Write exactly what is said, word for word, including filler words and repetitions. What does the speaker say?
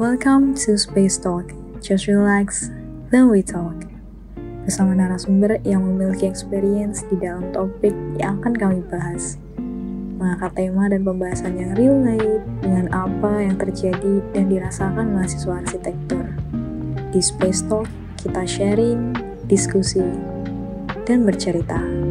Welcome to Space Talk. Just relax, then we talk. Bersama narasumber yang memiliki experience di dalam topik yang akan kami bahas. Mengangkat tema dan pembahasan yang relate dengan apa yang terjadi dan dirasakan mahasiswa arsitektur. Di Space Talk, kita sharing, diskusi, dan bercerita.